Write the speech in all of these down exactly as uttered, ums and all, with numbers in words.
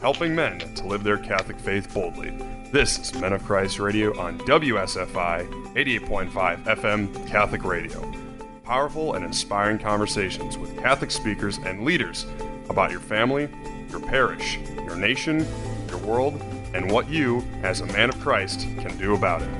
helping men to live their Catholic faith boldly. This is Men of Christ Radio on W S F I eighty-eight point five F M Catholic Radio. Powerful and inspiring conversations with Catholic speakers and leaders about your family, your parish, your nation, your world, and what you, as a man of Christ, can do about it.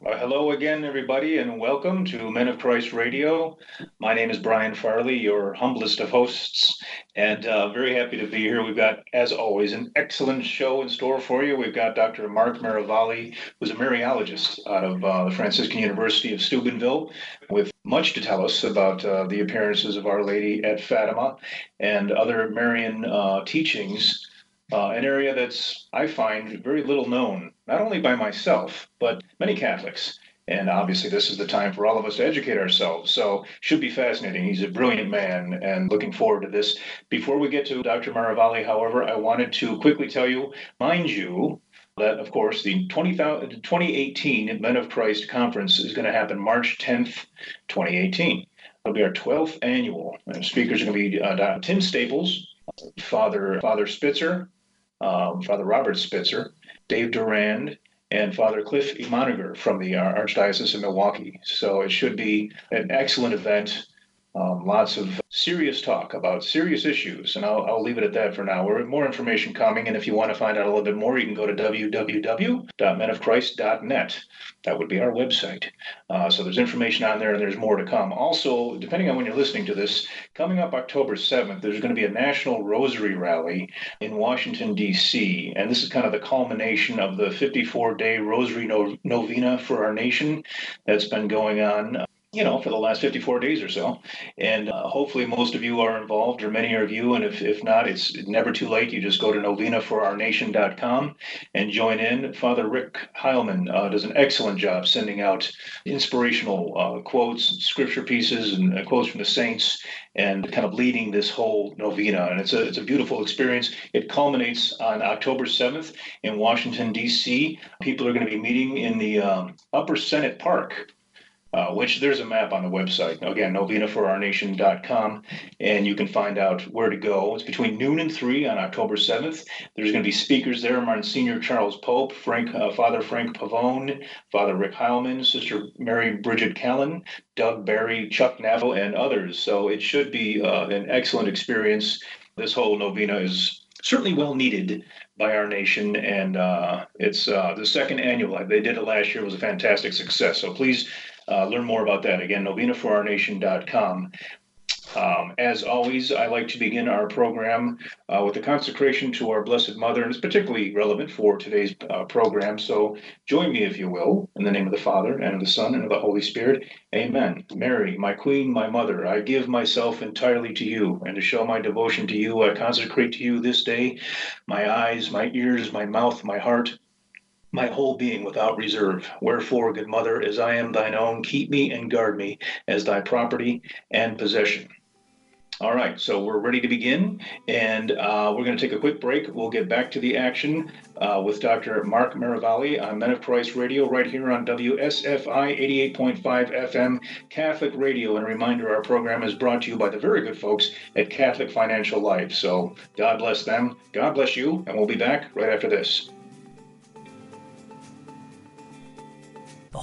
Well, hello again, everybody, and welcome to Men of Christ Radio. My name is Brian Farley, your humblest of hosts, and uh, very happy to be here. We've got, as always, an excellent show in store for you. We've got Doctor Mark Miravalle, who's a Mariologist out of uh, the Franciscan University of Steubenville, with much to tell us about uh, the appearances of Our Lady at Fatima and other Marian uh, teachings. Uh, an area that's, I find, very little known, not only by myself, but many Catholics. And obviously this is the time for all of us to educate ourselves, so should be fascinating. He's a brilliant man, and looking forward to this. Before we get to Doctor Miravalle, however, I wanted to quickly tell you, mind you, that, of course, the twenty eighteen Men of Christ Conference is going to happen March tenth, twenty eighteen. It'll be our twelfth annual, and speakers are going to be uh, Tim Staples, Father Father Spitzer, Um, Father Robert Spitzer, Dave Durand, and Father Cliff Imoniger from the Archdiocese of Milwaukee. So it should be an excellent event. Um, lots of serious talk about serious issues, and I'll, I'll leave it at that for now. We're, more information coming, and if you want to find out a little bit more, you can go to w w w dot men of christ dot net. That would be our website. Uh, so there's information on there, and there's more to come. Also, depending on when you're listening to this, coming up October seventh, there's going to be a National Rosary Rally in Washington, D C, and this is kind of the culmination of the fifty-four day Rosary no- Novena for our nation that's been going on, you know, for the last fifty-four days or so. And uh, hopefully most of you are involved, or many of you. And if, if not, it's never too late. You just go to novena for our nation dot com and join in. Father Rick Heilman uh, does an excellent job sending out inspirational uh, quotes, scripture pieces, and uh, quotes from the saints, and kind of leading this whole novena. And it's a, it's a beautiful experience. It culminates on October seventh in Washington, D C. People are going to be meeting in the um, Upper Senate Park, Uh, which there's a map on the website. Again, novena for our nation dot com, and you can find out where to go. It's between noon and three on October seventh. There's going to be speakers there: Monsignor Charles Pope, Frank, uh, Father Frank Pavone, Father Rick Heilman, Sister Mary Bridget Callan, Doug Barry, Chuck Navo, and others. So it should be uh, an excellent experience. This whole novena is certainly well needed by our nation, and uh, it's uh, the second annual. They did it last year. It was a fantastic success. So please Uh, learn more about that. Again, novena for our nation dot com. Um, as always, I like to begin our program uh, with a consecration to our Blessed Mother, and it's particularly relevant for today's uh, program. So join me, if you will, in the name of the Father, and of the Son, and of the Holy Spirit. Amen. Mary, my Queen, my Mother, I give myself entirely to you, and to show my devotion to you, I consecrate to you this day my eyes, my ears, my mouth, my heart, my whole being without reserve. Wherefore, good Mother, as I am thine own, keep me and guard me as thy property and possession. All right, so we're ready to begin, and uh, we're going to take a quick break. We'll get back to the action uh, with Doctor Mark Miravalle on Men of Christ Radio right here on W S F I eighty-eight point five F M Catholic Radio. And a reminder, our program is brought to you by the very good folks at Catholic Financial Life. So God bless them, God bless you, and we'll be back right after this. The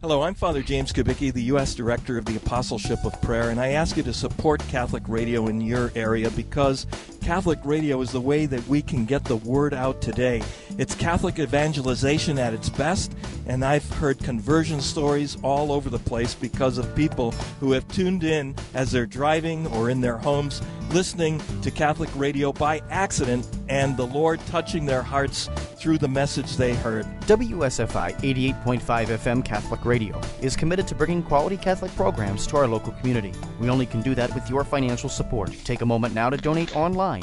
Hello, I'm Father James Kubicki, the U S Director of the Apostleship of Prayer, and I ask you to support Catholic Radio in your area, because Catholic Radio is the way that we can get the word out today. It's Catholic evangelization at its best, and I've heard conversion stories all over the place because of people who have tuned in as they're driving or in their homes, listening to Catholic Radio by accident, and the Lord touching their hearts through the message they heard. W S F I eighty-eight point five F M Catholic Radio is committed to bringing quality Catholic programs to our local community. We only can do that with your financial support. Take a moment now to donate online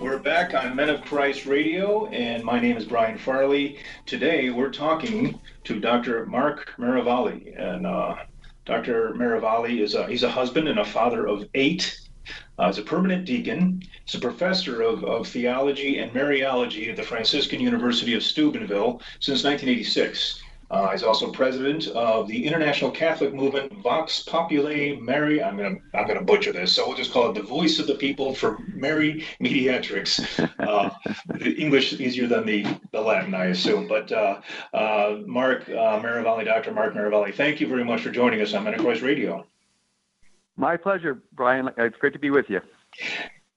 We're back on Men of Christ Radio, and my name is Brian Farley. Today, we're talking to Doctor Mark Miravalle, and uh, Doctor Miravalle is a, he's a husband and a father of eight. Uh, he's a permanent deacon. He's a professor of, of theology and Mariology at the Franciscan University of Steubenville since nineteen eighty-six. Uh, he's also president of the international Catholic movement Vox Populi Mary. I'm gonna I'm gonna butcher this, so we'll just call it the Voice of the People for Mary Mediatrix. Uh, the English is easier than the, the Latin, I assume. But uh, uh, Mark uh, Miravalle, Doctor Mark Miravalle, thank you very much for joining us on Men of Christ Radio. My pleasure, Brian. It's great to be with you.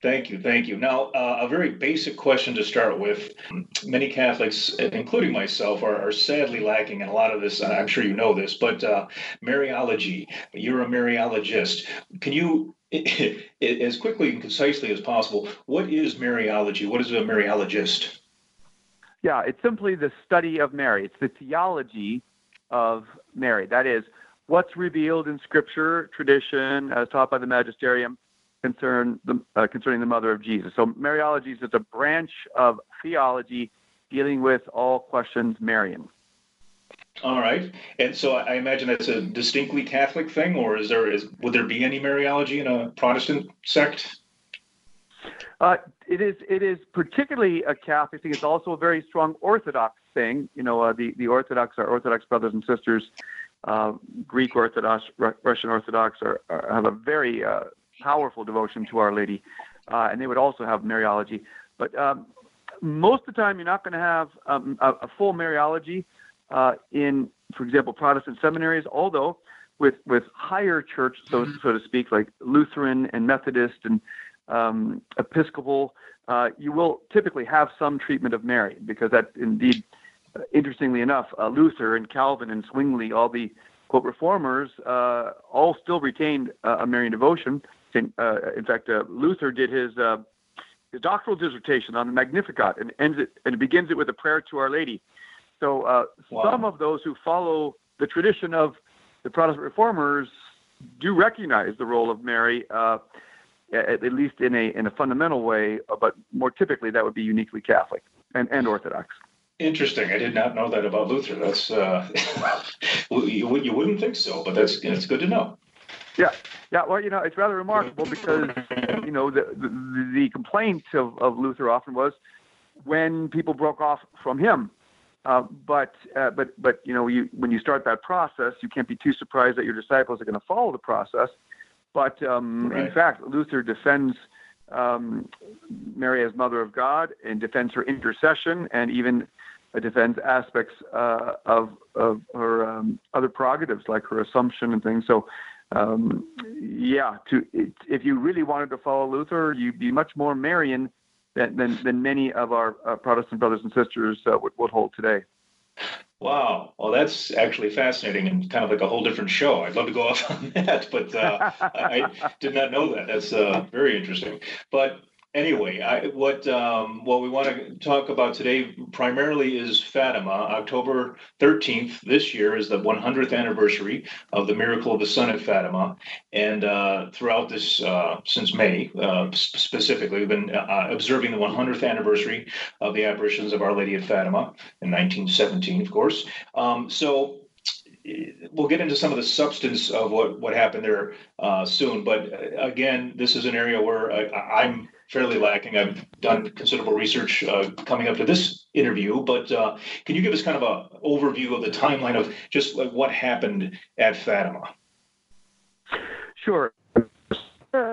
Thank you. Thank you. Now, uh, a very basic question to start with. Many Catholics, including myself, are, are sadly lacking in a lot of this. Uh, I'm sure you know this, but uh, Mariology. You're a Mariologist. Can you, as quickly and concisely as possible, what is Mariology? What is a Mariologist? Yeah, it's simply the study of Mary. It's the theology of Mary. That is, what's revealed in Scripture, tradition, as taught by the Magisterium, Concern the, uh, concerning the mother of Jesus. So Mariology is just a branch of theology dealing with all questions Marian. All right. And so I imagine that's a distinctly Catholic thing, or is there is would there be any Mariology in a Protestant sect? Uh, it is it is particularly a Catholic thing. It's also a very strong Orthodox thing. You know, uh, the, the Orthodox, our Orthodox brothers and sisters, uh, Greek Orthodox, R- Russian Orthodox are, are, have a very uh, powerful devotion to Our Lady, uh, and they would also have Mariology. But um, most of the time, you're not going to have um, a, a full Mariology uh, in, for example, Protestant seminaries, although with, with higher church, so, so to speak, like Lutheran and Methodist and um, Episcopal, uh, you will typically have some treatment of Mary, because that indeed, uh, interestingly enough, uh, Luther and Calvin and Zwingli, all the, quote, reformers, uh, all still retained uh, a Marian devotion. Uh, in fact, uh, Luther did his, uh, his doctoral dissertation on the Magnificat, and ends it and begins it with a prayer to Our Lady. So uh, wow. Some of those who follow the tradition of the Protestant reformers do recognize the role of Mary, uh, at, at least in a in a fundamental way. But more typically, that would be uniquely Catholic and, and Orthodox. Interesting. I did not know that about Luther. That's uh, you, you wouldn't think so, but that's it's good to know. Yeah, yeah. Well, you know, it's rather remarkable because, you know, the the, the complaint of, of Luther often was when people broke off from him. Uh, but uh, but but you know, you when you start that process, you can't be too surprised that your disciples are going to follow the process. But um, right. In fact, Luther defends um, Mary as Mother of God and defends her intercession, and even defends aspects uh, of of her um, other prerogatives like her Assumption and things. So. Um, yeah, to, it, if you really wanted to follow Luther, you'd be much more Marian than than, than many of our uh, Protestant brothers and sisters uh, would, would hold today. Wow. Well, that's actually fascinating and kind of like a whole different show. I'd love to go off on that, but uh, I did not know that. That's uh, very interesting. But anyway, I, what um, what we want to talk about today primarily is Fatima. October thirteenth this year is the one hundredth anniversary of the miracle of the sun at Fatima. And uh, throughout this, uh, since May uh, specifically, we've been uh, observing the one hundredth anniversary of the apparitions of Our Lady at Fatima in nineteen seventeen, of course. Um, so. We'll get into some of the substance of what, what happened there uh, soon. But again, this is an area where I, I'm fairly lacking. I've done considerable research uh, coming up to this interview, but uh, can you give us kind of an overview of the timeline of just what happened at Fatima? Sure.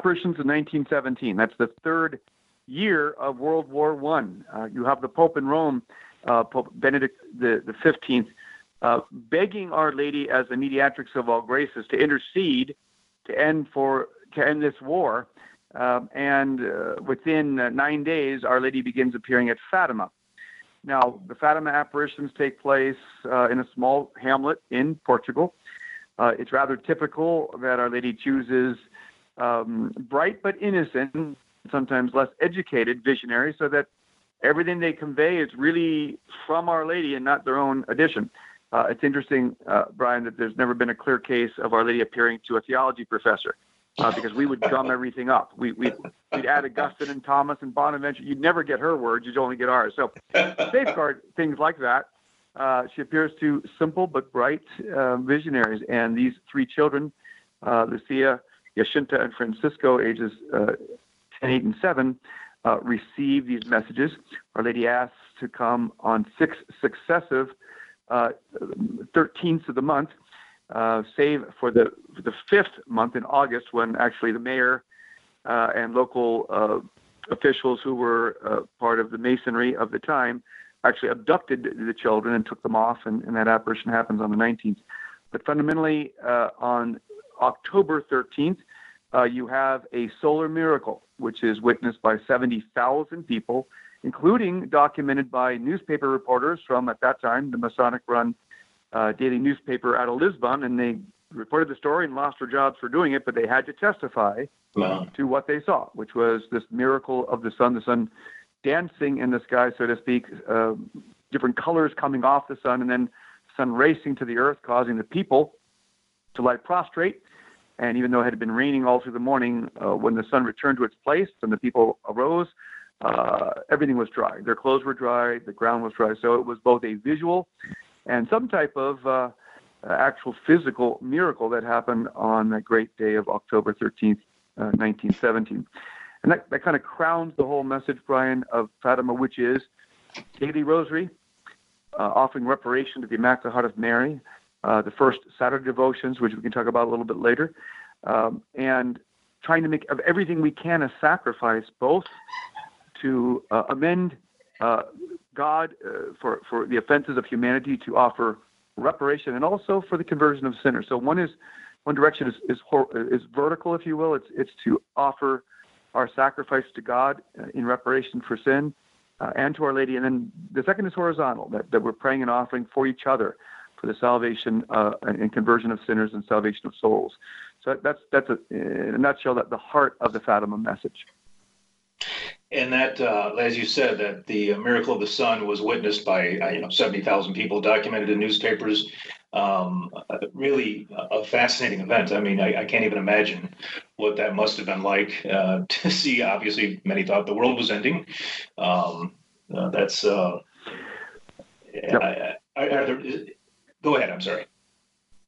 Christians in nineteen seventeen. That's the third year of World War One. Uh, you have the Pope in Rome, uh, Pope Benedict the, the fifteenth, uh, begging Our Lady as the Mediatrix of all graces to intercede to end for to end this war. Uh, and uh, within uh, nine days, Our Lady begins appearing at Fatima. Now, the Fatima apparitions take place uh, in a small hamlet in Portugal. Uh, it's rather typical that Our Lady chooses um, bright but innocent, sometimes less educated visionaries, so that everything they convey is really from Our Lady and not their own addition. Uh, it's interesting, uh, Brian, that there's never been a clear case of Our Lady appearing to a theology professor. Uh, because we would gum everything up. We, we'd, we'd add Augustine and Thomas and Bonaventure. You'd never get her words. You'd only get ours. So safeguard things like that. Uh, she appears to simple but bright uh, visionaries. And these three children, uh, Lucia, Jacinta, and Francisco, ages uh, ten, eight, and seven, uh, receive these messages. Our Lady asks to come on six successive uh, thirteenths of the month, Uh, save for the for the fifth month in August, when actually the mayor uh, and local uh, officials who were uh, part of the masonry of the time actually abducted the children and took them off, and, and that apparition happens on the nineteenth. But fundamentally, uh, on October thirteenth, uh, you have a solar miracle, which is witnessed by seventy thousand people, including documented by newspaper reporters from, at that time, the Masonic-run Uh, daily newspaper out of Lisbon, and they reported the story and lost their jobs for doing it, but they had to testify wow. to what they saw, which was this miracle of the sun, the sun dancing in the sky, so to speak, uh, different colors coming off the sun, and then sun racing to the earth, causing the people to lie prostrate. And even though it had been raining all through the morning, uh, when the sun returned to its place and the people arose, uh, everything was dry. Their clothes were dry, the ground was dry. So it was both a visual and some type of uh, actual physical miracle that happened on that great day of October thirteenth, uh, nineteen seventeen. And that, that kind of crowns the whole message, Brian, of Fatima, which is daily rosary, uh, offering reparation to the Immaculate Heart of Mary, uh, the first Saturday devotions, which we can talk about a little bit later, um, and trying to make of everything we can a sacrifice, both to uh, amend uh God uh, for, for the offenses of humanity, to offer reparation, and also for the conversion of sinners. So one is one direction is is, is vertical, if you will. It's it's to offer our sacrifice to God uh, in reparation for sin uh, and to Our Lady. And then the second is horizontal, that, that we're praying and offering for each other for the salvation uh, and, and conversion of sinners and salvation of souls. So that's that's a, in a nutshell, that the heart of the Fatima message. And that, uh, as you said, that the miracle of the sun was witnessed by uh, you know seventy thousand people, documented in newspapers. Um, really a fascinating event. I mean, I, I can't even imagine what that must have been like uh, to see. Obviously, many thought the world was ending. Um, uh, that's. Uh, yep. I, I, are there, go ahead. I'm sorry.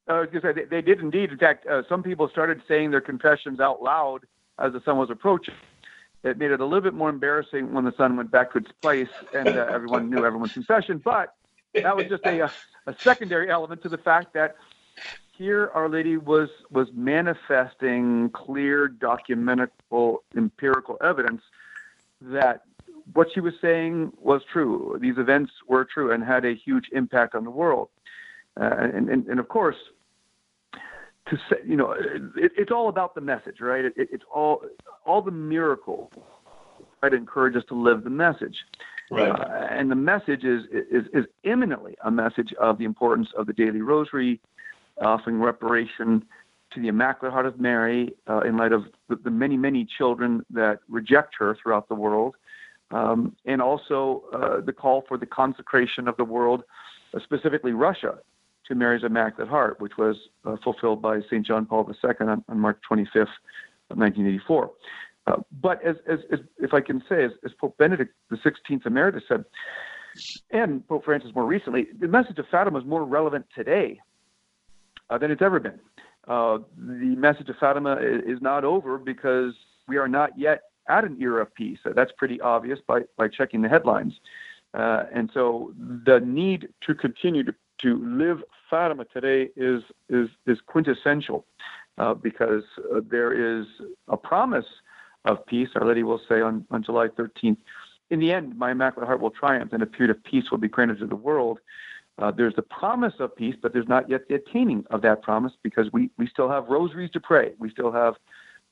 I was going to say they, they did indeed. In fact, uh, some people started saying their confessions out loud as the sun was approaching. It made it a little bit more embarrassing when the sun went back to its place and uh, everyone knew everyone's confession. But that was just a, a secondary element to the fact that here Our Lady was was manifesting clear, documentable, empirical evidence that what she was saying was true. These events were true and had a huge impact on the world. Uh, and, and, and, of course, to say, you know, it, it's all about the message, right? It, it, it's all all the miracle. I'd encourage us to live the message, right? Uh, and the message is is is eminently a message of the importance of the daily rosary, offering reparation to the Immaculate Heart of Mary uh, in light of the, the many many children that reject her throughout the world, um, and also uh, the call for the consecration of the world, uh, specifically Russia, to Mary's Immaculate Heart, which was uh, fulfilled by Saint John Paul the Second on, on March twenty-fifth of nineteen eighty-four. Uh, but as, as, as, if I can say, as, as Pope Benedict the sixteenth Emeritus said, and Pope Francis more recently, the message of Fatima is more relevant today uh, than it's ever been. Uh, the message of Fatima is, is not over because we are not yet at an era of peace. So that's pretty obvious by, by checking the headlines. Uh, and so the need to continue to, to live Fatima today is is, is quintessential uh, because uh, there is a promise of peace. Our Lady will say on, on July thirteenth, in the end, my Immaculate Heart will triumph and a period of peace will be granted to the world. Uh, there's the promise of peace, but there's not yet the attaining of that promise because we, we still have rosaries to pray. We still have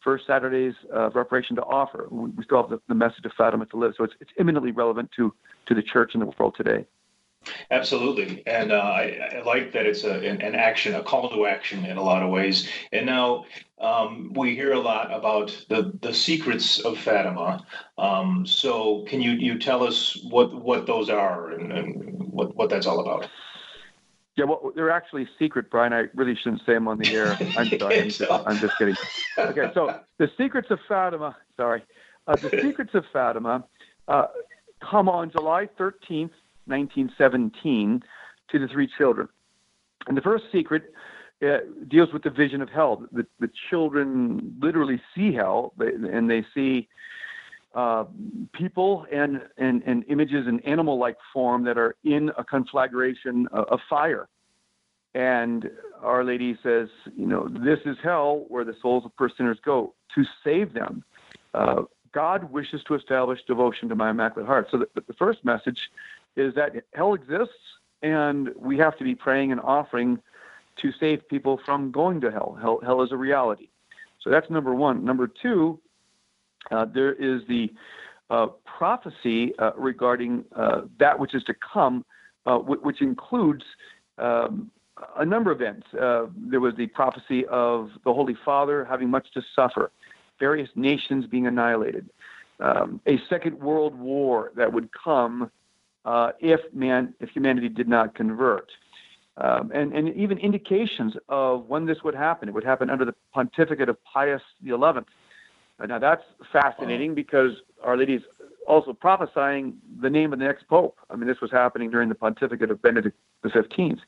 First Saturdays of Reparation to offer. We still have the, the message of Fatima to live. So it's it's eminently relevant to to the church and the world today. Absolutely. And uh, I, I like that it's a, an, an action, a call to action in a lot of ways. And now um, we hear a lot about the, the secrets of Fatima. Um, so can you, you tell us what, what those are and, and what, what that's all about? Yeah, well, they're actually secret, Brian. I really shouldn't say them on the air. I'm sorry. I'm, so. I'm just kidding. Okay, so the secrets of Fatima, sorry. Uh, the secrets of Fatima uh, come on July thirteenth, nineteen seventeen, to the three children. And the first secret uh, deals with the vision of hell. The, the children literally see hell, and they see uh, people and, and, and images in animal-like form that are in a conflagration of fire. And Our Lady says, you know, this is hell where the souls of first sinners go to save them. Uh, God wishes to establish devotion to my Immaculate Heart. So the, the first message is that hell exists, and we have to be praying and offering to save people from going to hell. Hell, hell is a reality. So that's number one. Number two, uh, there is the uh, prophecy uh, regarding uh, that which is to come, uh, w- which includes um, a number of events. Uh, there was the prophecy of the Holy Father having much to suffer, various nations being annihilated, um, a second world war that would come Uh, if man, if humanity did not convert, um, and and even indications of when this would happen. It would happen under the pontificate of Pius the eleventh. Uh, now that's fascinating because Our Lady's also prophesying the name of the next pope. I mean, this was happening during the pontificate of Benedict the fifteenth,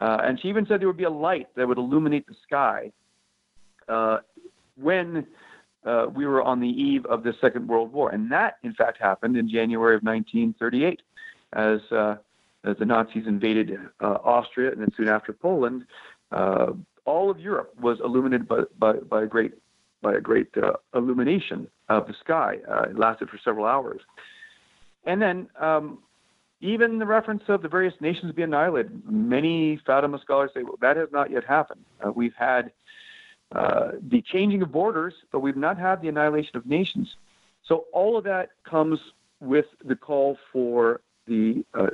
uh, and she even said there would be a light that would illuminate the sky uh, when uh, we were on the eve of the Second World War, and that in fact happened in January of nineteen thirty-eight. As, uh, as the Nazis invaded uh, Austria and then soon after Poland, uh, all of Europe was illuminated by, by, by a great, by a great uh, illumination of the sky. Uh, it lasted for several hours. And then um, even the reference of the various nations being annihilated, many Fatima scholars say, well, that has not yet happened. Uh, we've had uh, the changing of borders, but we've not had the annihilation of nations. So all of that comes with the call for The, uh,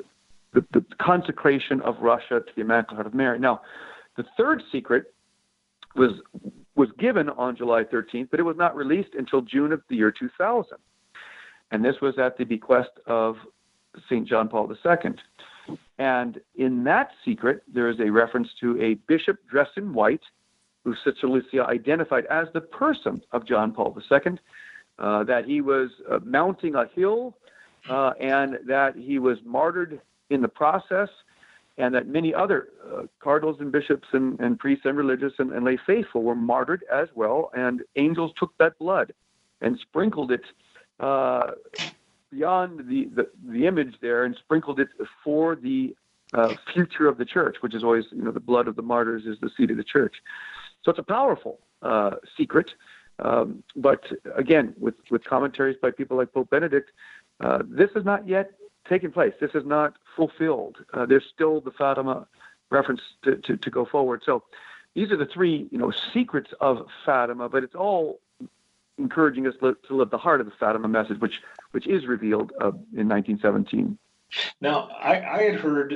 the the consecration of Russia to the Immaculate Heart of Mary. Now, the third secret was was given on July thirteenth, but it was not released until June of the year two thousand. And this was at the bequest of Saint John Paul the Second. And in that secret, there is a reference to a bishop dressed in white who Sister Lucia identified as the person of John Paul the Second, uh, that he was uh, mounting a hill, Uh, and that he was martyred in the process, and that many other uh, cardinals and bishops and, and priests and religious and, and lay faithful were martyred as well, and angels took that blood and sprinkled it uh, beyond the, the, the image there and sprinkled it for the uh, future of the church, which is always, you know, the blood of the martyrs is the seed of the church. So it's a powerful uh, secret, um, but again, with, with commentaries by people like Pope Benedict, Uh, this has not yet taken place. This is not fulfilled. Uh, there's still the Fatima reference to, to, to go forward. So these are the three, you know, secrets of Fatima, but it's all encouraging us to live the heart of the Fatima message, which which is revealed uh, in nineteen seventeen. Now, I, I had heard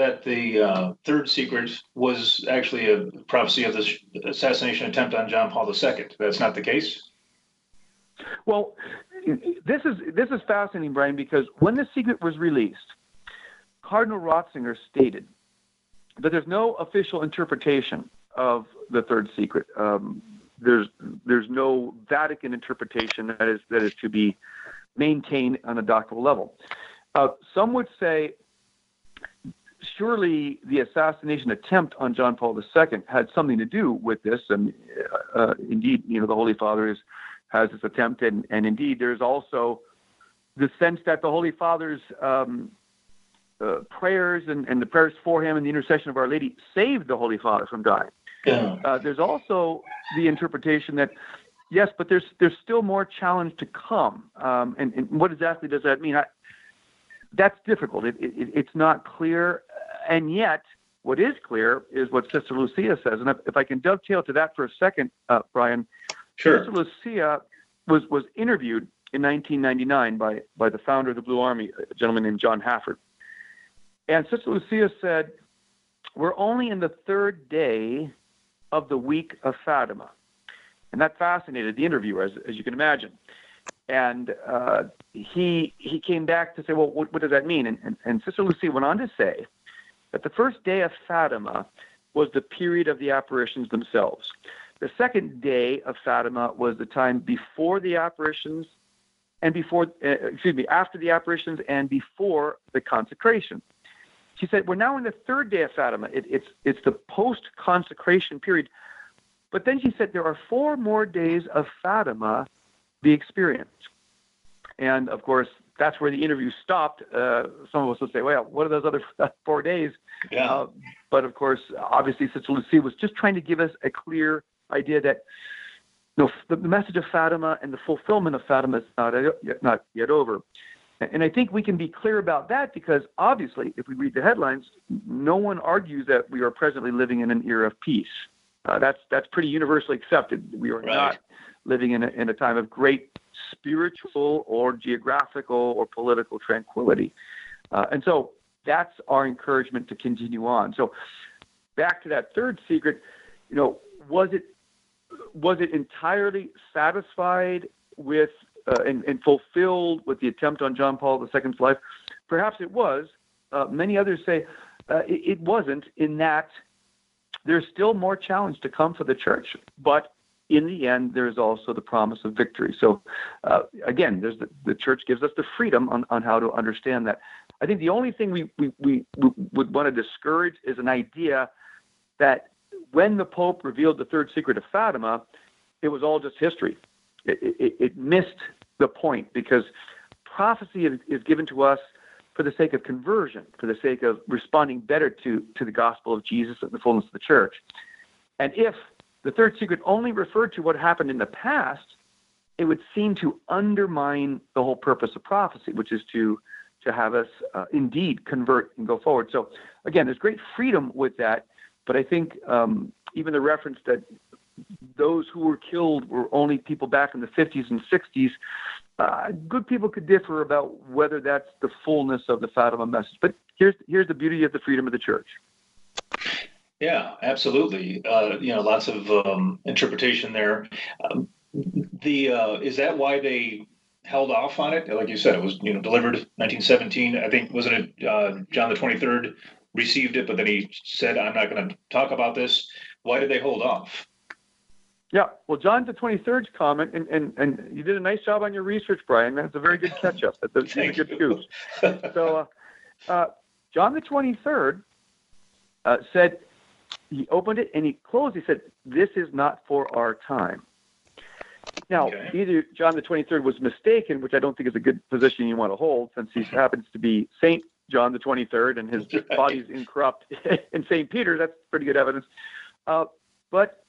that the uh, third secret was actually a prophecy of the assassination attempt on John Paul the Second. That's not the case? Well, this is this is fascinating, Brian, because when the secret was released, Cardinal Ratzinger stated that there's no official interpretation of the third secret. Um, there's there's no Vatican interpretation that is that is to be maintained on a doctrinal level. Uh, some would say, surely the assassination attempt on John Paul the Second had something to do with this, and uh, indeed, you know, the Holy Father is has this attempt. And, and indeed, there's also the sense that the Holy Father's um, uh, prayers and, and the prayers for him and the intercession of Our Lady saved the Holy Father from dying. Yeah. Uh, there's also the interpretation that, yes, but there's there's still more challenge to come. Um, and, and what exactly does that mean? I, that's difficult. It, it, it's not clear. And yet, what is clear is what Sister Lucia says. And if, if I can dovetail to that for a second, uh, Brian. Sure. Sister Lucia was, was interviewed in nineteen ninety-nine by, by the founder of the Blue Army, a gentleman named John Hafford. And Sister Lucia said, "We're only in the third day of the week of Fatima." And that fascinated the interviewer, as, as you can imagine. And uh, he he came back to say, well, what, what does that mean? And, and, and Sister Lucia went on to say that the first day of Fatima was the period of the apparitions themselves. The second day of Fatima was the time before the apparitions and before, uh, excuse me, after the apparitions and before the consecration. She said, we're now in the third day of Fatima. It, it's, it's the post-consecration period. But then she said, there are four more days of Fatima, the experience. And, of course, that's where the interview stopped. Uh, some of us would say, well, what are those other four days? Yeah. Uh, but, of course, obviously, Sister Lucia was just trying to give us a clear idea that you know, the message of Fatima and the fulfillment of Fatima is not, not yet over. And I think we can be clear about that because, obviously, if we read the headlines, no one argues that we are presently living in an era of peace. Uh, that's that's pretty universally accepted. We are right. not living in a, in a time of great spiritual or geographical or political tranquility. Uh, and so that's our encouragement to continue on. So back to that third secret, you know, was it was it entirely satisfied with uh, and, and fulfilled with the attempt on John Paul the Second's life? Perhaps it was. Uh, many others say uh, it, it wasn't in that there's still more challenge to come for the church, but in the end, there is also the promise of victory. So, uh, again, there's the, the church gives us the freedom on, on how to understand that. I think the only thing we, we, we, we would want to discourage is an idea that when the Pope revealed the third secret of Fatima, it was all just history. It, it, it missed the point because prophecy is, is given to us for the sake of conversion, for the sake of responding better to, to the gospel of Jesus and the fullness of the church. And if the third secret only referred to what happened in the past, it would seem to undermine the whole purpose of prophecy, which is to, to have us uh, indeed convert and go forward. So again, there's great freedom with that, but I think um, even the reference that those who were killed were only people back in the fifties and sixties, Uh, good people could differ about whether that's the fullness of the Fatima message. But here's here's the beauty of the freedom of the church. Yeah, absolutely. Uh, you know, lots of um, interpretation there. Um, the uh, is that why they held off on it? Like you said, it was you know delivered nineteen seventeen. I think wasn't it uh, John the twenty-third received it, but then he said, "I'm not going to talk about this." Why did they hold off? Yeah, well, John the twenty-third's comment, and, and, and you did a nice job on your research, Brian. That's a very good catch-up. That's a Thank good you. Scoop. So uh, uh, John the twenty-third uh, said, he opened it and he closed. He said, this is not for our time. Now, okay. either John the twenty-third was mistaken, which I don't think is a good position you want to hold, since he happens to be Saint John the twenty-third and his right. body's incorrupt in Saint Peter. That's pretty good evidence. Uh, but...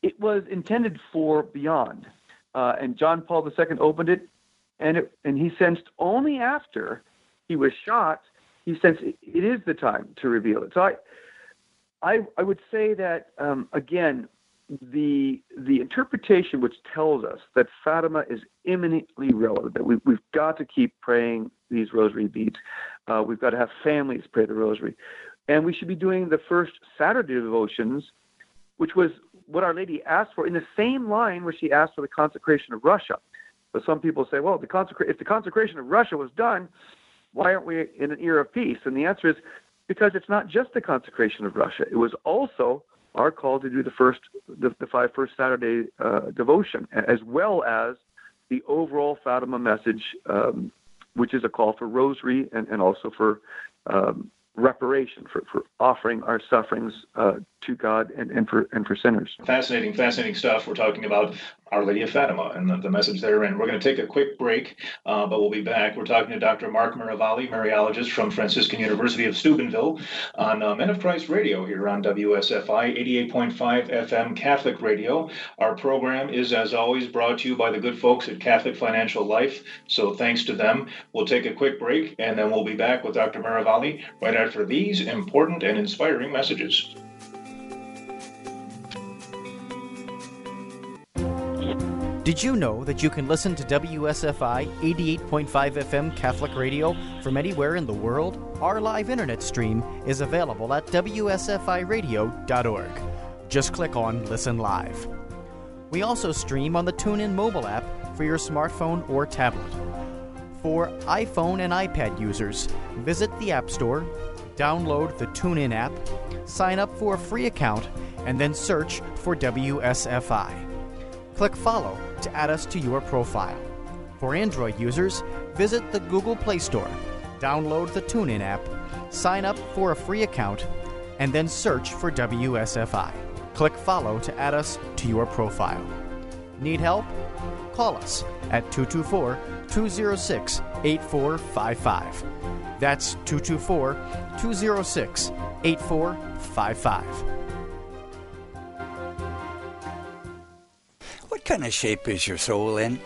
It was intended for beyond, uh, and John Paul the Second opened it, and it, and he sensed only after he was shot, he sensed it, it is the time to reveal it. So I, I, I would say that um, again, the the interpretation which tells us that Fatima is imminently relevant, that we we've got to keep praying these rosary beads, uh, we've got to have families pray the rosary, and we should be doing the first Saturday devotions, which was what Our Lady asked for in the same line where she asked for the consecration of Russia. But some people say, well, the consecra- if the consecration of Russia was done, why aren't we in an era of peace? And the answer is because it's not just the consecration of Russia. It was also our call to do the first, the, the five first Saturday uh, devotion, as well as the overall Fatima message, um, which is a call for rosary and, and also for um, reparation, for, for offering our sufferings uh, to God and, and for and for sinners. Fascinating, fascinating stuff. We're talking about Our Lady of Fatima and the, the message therein. We're going to take a quick break, uh, but we'll be back. We're talking to Doctor Mark Miravalle, Mariologist from Franciscan University of Steubenville, on uh, Men of Christ Radio here on W S F I eighty-eight point five F M Catholic Radio. Our program is, as always, brought to you by the good folks at Catholic Financial Life, so thanks to them. We'll take a quick break, and then we'll be back with Doctor Miravalle right after these important and inspiring messages. Did you know that you can listen to W S F I eighty-eight point five F M Catholic Radio from anywhere in the world? Our live internet stream is available at W S F I radio dot org. Just click on Listen Live. We also stream on the TuneIn mobile app for your smartphone or tablet. For iPhone and iPad users, visit the App Store, download the TuneIn app, sign up for a free account, and then search for W S F I. Click Follow to add us to your profile. For Android users, visit the Google Play Store, download the TuneIn app, sign up for a free account, and then search for W S F I. Click Follow to add us to your profile. Need help? Call us at two two four, two zero six, eight four five five. That's two two four, two zero six, eight four five five. What kind of shape is your soul in?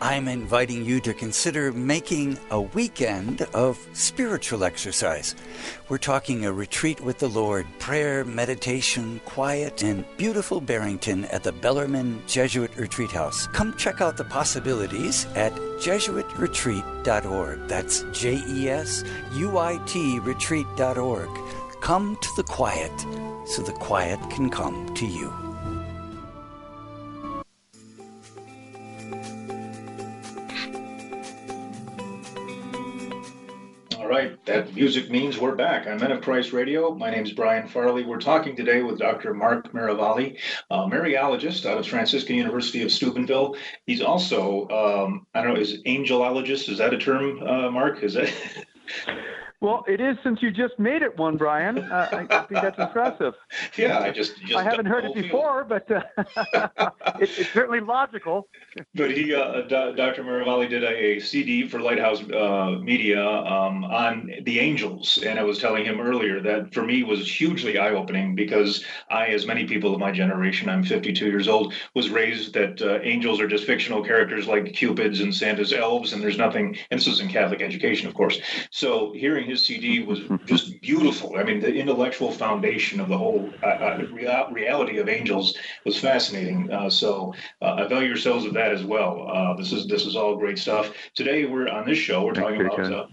I'm inviting you to consider making a weekend of spiritual exercise. We're talking a retreat with the Lord, prayer, meditation, quiet, in beautiful Barrington at the Bellarmine Jesuit Retreat House. Come check out the possibilities at jesuit retreat dot org. That's J E S U I T retreat dot org. Come to the quiet so the quiet can come to you. Right, that music means we're back on Men of Christ Radio. My name is Brian Farley. We're talking today with Doctor Mark Miravalle, a Mariologist out of Franciscan University of Steubenville. He's also, um, I don't know, is angelologist? Is that a term, uh, Mark? Is that? Well, it is, since you just made it one, Brian. Uh, I, I think that's impressive. Yeah, I just, just I haven't heard it before, but uh, it, it's certainly logical. But he, uh, Doctor Miravalle, did a C D for Lighthouse uh, Media um, on the angels, and I was telling him earlier that for me was hugely eye-opening because I, as many people of my generation, I'm fifty-two years old, was raised that uh, angels are just fictional characters like Cupids and Santa's elves, and there's nothing. And this is in Catholic education, of course. So hearing his C D was just beautiful. I mean, the intellectual foundation of the whole uh, uh, rea- reality of angels was fascinating. Uh, so uh, avail yourselves of that as well. Uh, this is this is all great stuff. Today we're on this show. We're talking about uh,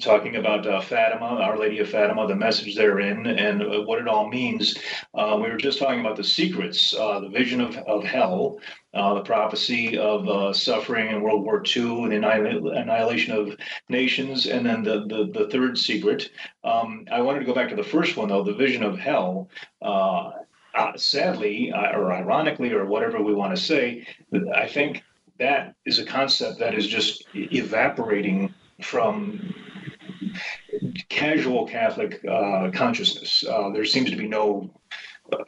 talking about uh, Fatima, Our Lady of Fatima, the message therein, and uh, what it all means. Uh, we were just talking about the secrets, uh, the vision of of hell. Uh, the prophecy of uh, suffering in World War Two and annihil- annihilation of nations, and then the the, the third secret. Um, I wanted to go back to the first one, though, the vision of hell. Uh, uh, sadly, uh, or ironically, or whatever we want to say, I think that is a concept that is just evaporating from casual Catholic uh, consciousness. Uh, there seems to be no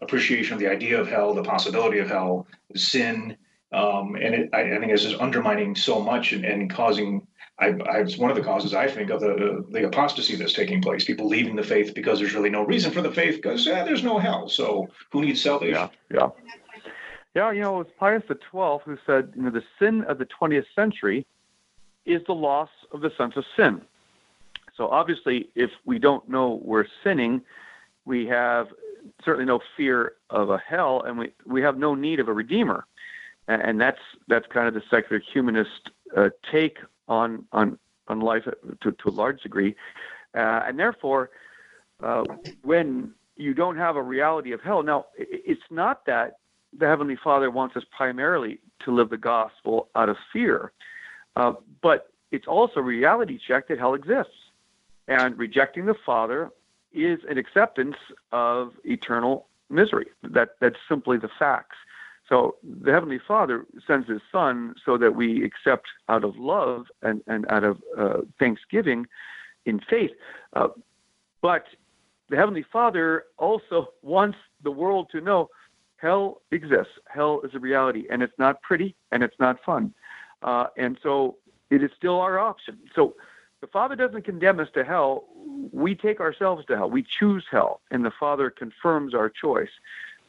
appreciation of the idea of hell, the possibility of hell, sin, um, and it, I, I think it's just undermining so much and, and causing. I, I, it's one of the causes, I think, of the the apostasy that's taking place. People leaving the faith because there's really no reason for the faith because eh, there's no hell. So who needs salvation? Yeah, yeah, yeah. You know, it was Pius the twelfth who said, you know, the sin of the twentieth century is the loss of the sense of sin. So obviously, if we don't know we're sinning, we have certainly no fear of a hell, and we, we have no need of a redeemer. And, and that's that's kind of the secular humanist uh, take on, on on life to, to a large degree. Uh, and therefore, uh, when you don't have a reality of hell, now, it, it's not that the Heavenly Father wants us primarily to live the gospel out of fear, uh, but it's also reality check that hell exists. And rejecting the Father is an acceptance of eternal misery. That that's simply the facts. So the Heavenly Father sends His Son so that we accept out of love and, and out of uh, thanksgiving in faith. Uh, but the Heavenly Father also wants the world to know hell exists. Hell is a reality, and it's not pretty, and it's not fun. Uh, and so it is still our option. So the Father doesn't condemn us to hell. We take ourselves to hell. We choose hell, and the Father confirms our choice.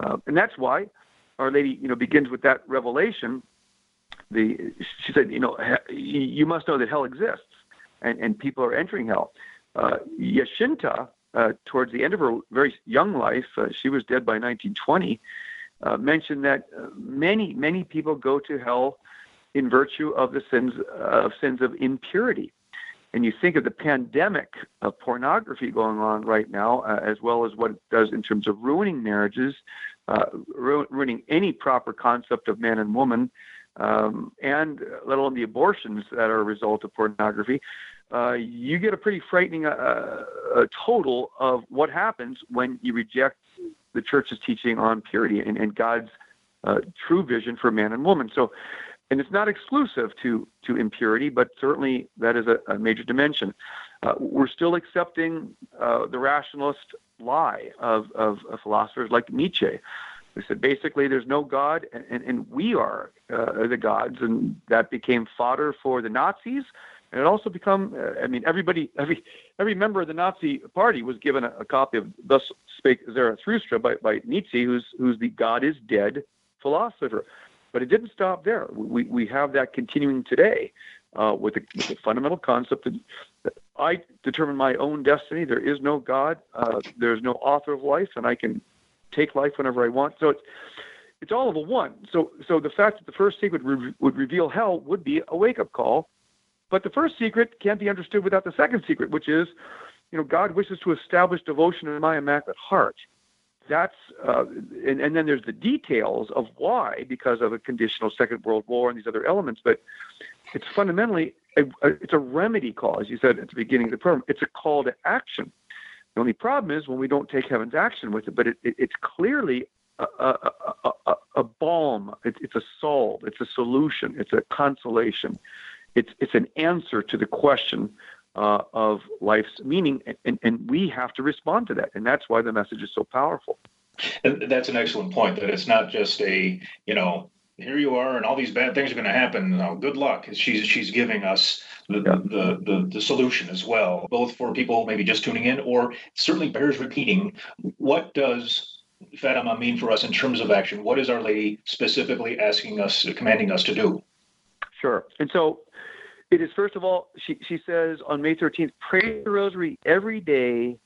Uh, and that's why Our Lady, you know, begins with that revelation. The, she said, you know, you must know that hell exists, and, and people are entering hell. Uh, Jacinta, uh, towards the end of her very young life, uh, she was dead by nineteen twenty, uh, mentioned that many, many people go to hell in virtue of the sins uh, of sins of impurity. And you think of the pandemic of pornography going on right now, uh, as well as what it does in terms of ruining marriages, uh, ru- ruining any proper concept of man and woman, um, and let alone the abortions that are a result of pornography. Uh, you get a pretty frightening uh, a total of what happens when you reject the Church's teaching on purity and, and God's uh, true vision for man and woman. So, and it's not exclusive to, to impurity, but certainly that is a, a major dimension. Uh, we're still accepting uh, the rationalist lie of, of, of philosophers like Nietzsche. They said basically there's no God, and, and, and we are uh, the gods, and that became fodder for the Nazis. And it also become, uh, I mean, everybody, every every member of the Nazi party was given a, a copy of Thus Spake Zarathustra by, by Nietzsche, who's who's the God is dead philosopher. But it didn't stop there. We we have that continuing today uh, with, the, with the fundamental concept that I determine my own destiny. There is no God. Uh, there's no author of life, and I can take life whenever I want. So it's it's all of a one. So so the fact that the first secret re- would reveal hell would be a wake-up call. But the first secret can't be understood without the second secret, which is, you know, God wishes to establish devotion in my Immaculate Heart. That's uh, and, and then there's the details of why, because of a conditional Second World War and these other elements. But it's fundamentally a, a, it's a remedy call, as you said at the beginning of the program. It's a call to action. The only problem is when we don't take Heaven's action with it. But it, it, it's clearly a, a, a, a, a balm. It, it's a solve. It's a solution. It's a consolation. It's it's an answer to the question Uh, of life's meaning, and, and we have to respond to that, and that's why the message is so powerful. And that's an excellent point, that it's not just a, you know, here you are and all these bad things are going to happen, now good luck. She's she's giving us the, yeah. the, the, the solution as well, both for people maybe just tuning in, or certainly bears repeating, what does Fatima mean for us in terms of action? What is Our Lady specifically asking us, commanding us to do? Sure. And so it is, first of all, she, she says on May thirteenth, pray the rosary every day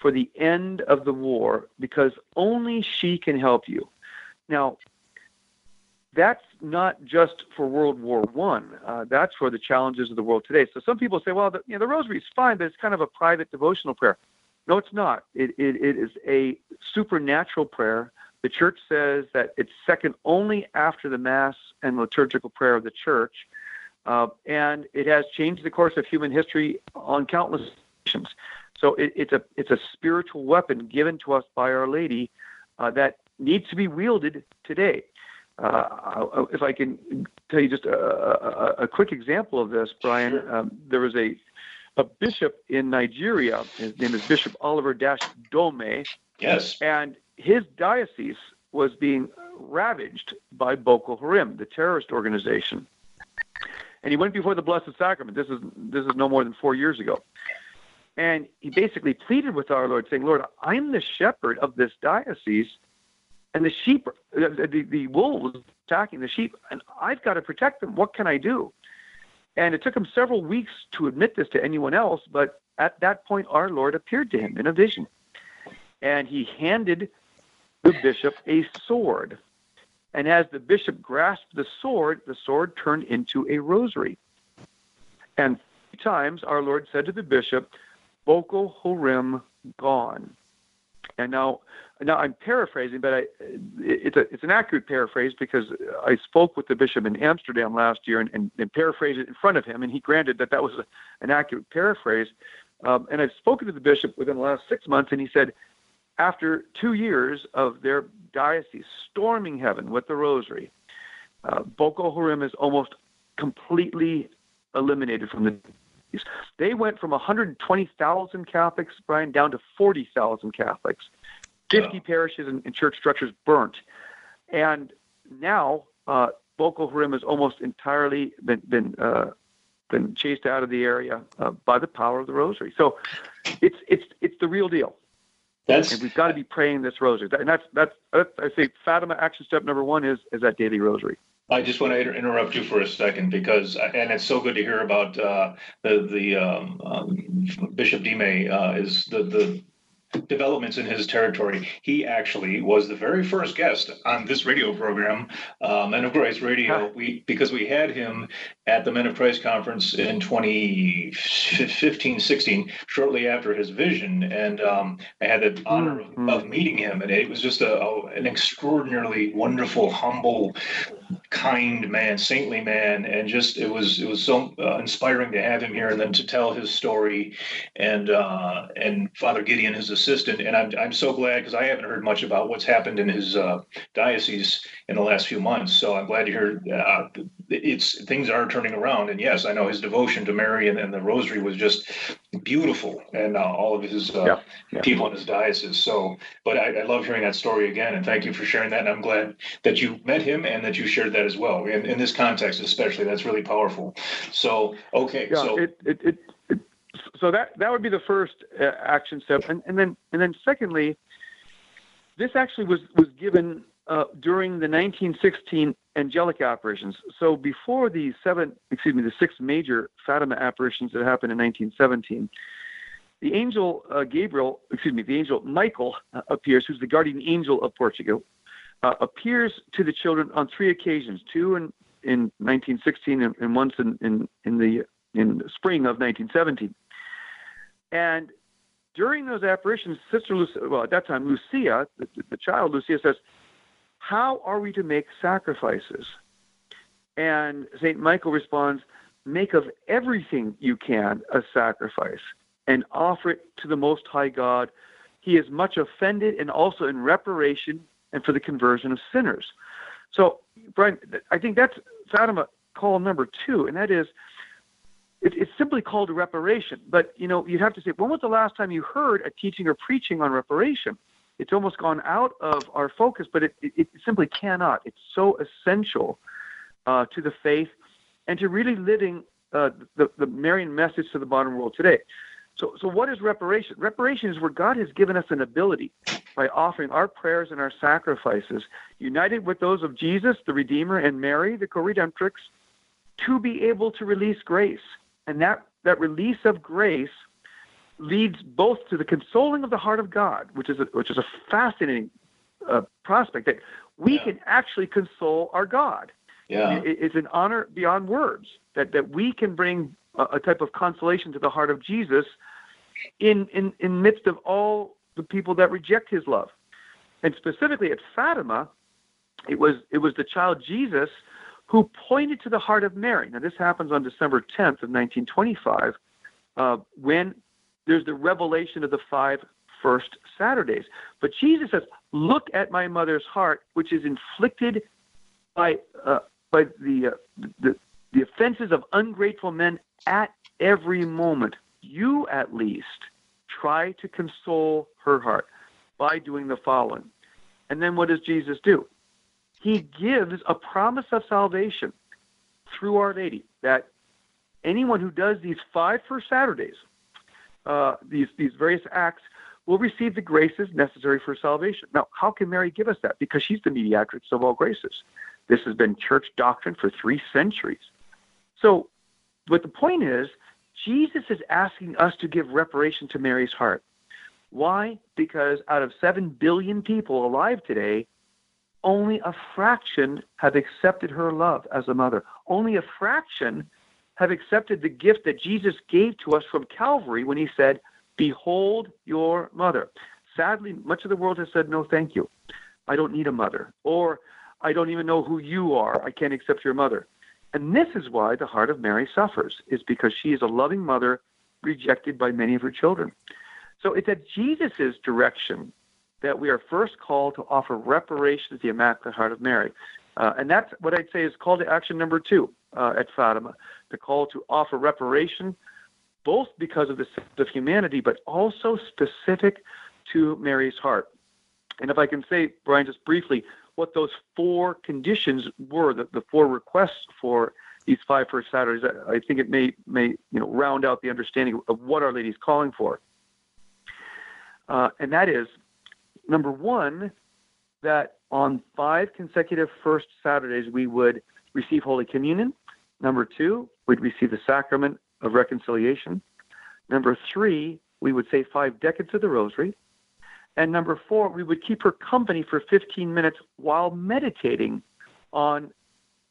for the end of the war, because only she can help you. Now, that's not just for World War One. Uh, that's for the challenges of the world today. So some people say, well, the, you know, the rosary is fine, but it's kind of a private devotional prayer. No, it's not. It, it, it is a supernatural prayer. The Church says that it's second only after the Mass and liturgical prayer of the Church. Uh, and it has changed the course of human history on countless occasions. So it, it's a it's a spiritual weapon given to us by Our Lady uh, that needs to be wielded today. Uh, if I can tell you just a, a, a quick example of this, Brian, um, there was a a bishop in Nigeria. His name is Bishop Oliver Dash Dome. Yes. And his diocese was being ravaged by Boko Haram, the terrorist organization. And he went before the Blessed Sacrament. This is this is no more than four years ago. And he basically pleaded with our Lord, saying, Lord, I'm the shepherd of this diocese, and the sheep, the, the, the wolves attacking the sheep, and I've got to protect them. What can I do? And it took him several weeks to admit this to anyone else, but at that point, our Lord appeared to him in a vision. And he handed the bishop a sword. And as the bishop grasped the sword, the sword turned into a rosary. And three times our Lord said to the bishop, Boko Haram gone. And now, now I'm paraphrasing, but I, it's, a, it's an accurate paraphrase because I spoke with the bishop in Amsterdam last year and, and, and paraphrased it in front of him, and he granted that that was a, an accurate paraphrase. Um, and I've spoken to the bishop within the last six months, and he said, after two years of their diocese storming heaven with the rosary, uh, Boko Haram is almost completely eliminated from the They went from one hundred twenty thousand Catholics, Brian, down to forty thousand Catholics. fifty wow. parishes and, and church structures burnt. And now uh, Boko Haram has almost entirely been been uh, been chased out of the area uh, by the power of the rosary. So it's it's it's the real deal. That's, and we've got to be praying this rosary. And that's, that's, that's I say, Fatima action step number one is, is that daily rosary. I just want to inter- interrupt you for a second because, and it's so good to hear about uh, the, the um, um, Bishop Dime uh, is the, the developments in his territory. He actually was the very first guest on this radio program, um, Men of Christ Radio, we, because we had him at the Men of Christ conference in twenty fifteen sixteen, shortly after his vision. And um, I had the honor of, of meeting him, and it was just a, a, an extraordinarily wonderful, humble, kind man, saintly man, and just it was it was so uh, inspiring to have him here and then to tell his story, and uh, and Father Gideon, his assistant, and I'm I'm so glad because I haven't heard much about what's happened in his uh, diocese in the last few months. So I'm glad to hear uh, it's things are turning around. And yes, I know his devotion to Mary and, and the Rosary was just beautiful, and uh, all of his uh, yeah, yeah. people in his diocese. So, but I, I love hearing that story again, and thank you for sharing that. And I'm glad that you met him and that you shared that as well. In, in this context, especially, that's really powerful. So, okay. Yeah, so it, it, it, it, so that, that would be the first uh, action step. And, and then, and then secondly, this actually was, was given uh, during the nineteen sixteen angelic apparitions. So before the seven, excuse me, the six major Fatima apparitions that happened in nineteen seventeen, the angel uh, Gabriel, excuse me, the angel Michael uh, appears, who's the guardian angel of Portugal. Uh, appears to the children on three occasions, two in, in nineteen sixteen and, and once in, in, in the in spring of nineteen seventeen. And during those apparitions, Sister Lucia, well, at that time, Lucia, the, the child Lucia, says, "How are we to make sacrifices?" And Saint Michael responds, "Make of everything you can a sacrifice and offer it to the Most High God. He is much offended and also in reparation and for the conversion of sinners." So, Brian, I think that's Fatima call number two, and that is, it, it's simply called reparation. But, you know, you'd have to say, when was the last time you heard a teaching or preaching on reparation? It's almost gone out of our focus, but it, it, it simply cannot. It's so essential uh, to the faith and to really living uh, the, the Marian message to the modern world today. So, so what is reparation? Reparation is where God has given us an ability by offering our prayers and our sacrifices, united with those of Jesus, the Redeemer, and Mary, the co-redemptrix, to be able to release grace. And that, that release of grace leads both to the consoling of the heart of God, which is a, which is a fascinating uh, prospect, that we yeah. can actually console our God. Yeah. It, it's an honor beyond words that, that we can bring a type of consolation to the heart of Jesus in, in, in midst of all the people that reject his love. And specifically at Fatima, it was, it was the child Jesus who pointed to the heart of Mary. Now this happens on December tenth of nineteen twenty-five, uh, when there's the revelation of the five first Saturdays. But Jesus says, "Look at my mother's heart, which is inflicted by, uh, by the, uh, the, the offenses of ungrateful men at every moment. You, at least, try to console her heart by doing the following." And then what does Jesus do? He gives a promise of salvation through Our Lady, that anyone who does these five first Saturdays, uh, these, these various acts, will receive the graces necessary for salvation. Now, how can Mary give us that? Because she's the mediatrix of all graces. This has been church doctrine for three centuries. So, but the point is, Jesus is asking us to give reparation to Mary's heart. Why? Because out of seven billion people alive today, only a fraction have accepted her love as a mother. Only a fraction have accepted the gift that Jesus gave to us from Calvary when he said, "Behold your mother." Sadly, much of the world has said, "No, thank you. I don't need a mother," or "I don't even know who you are. I can't accept your mother." And this is why the heart of Mary suffers, is because she is a loving mother rejected by many of her children. So it's at Jesus' direction that we are first called to offer reparation to the Immaculate Heart of Mary. Uh, and that's what I'd say is call to action number two uh, at Fatima, the call to offer reparation both because of the sense of humanity, but also specific to Mary's heart. And if I can say, Brian, just briefly, what those four conditions were, the, the four requests for these five First Saturdays, I, I think it may, may you know, round out the understanding of what Our Lady's calling for. Uh, and that is, number one, that on five consecutive First Saturdays, we would receive Holy Communion. Number two, we'd receive the Sacrament of Reconciliation. Number three, we would say five decades of the Rosary. And number four, we would keep her company for fifteen minutes while meditating on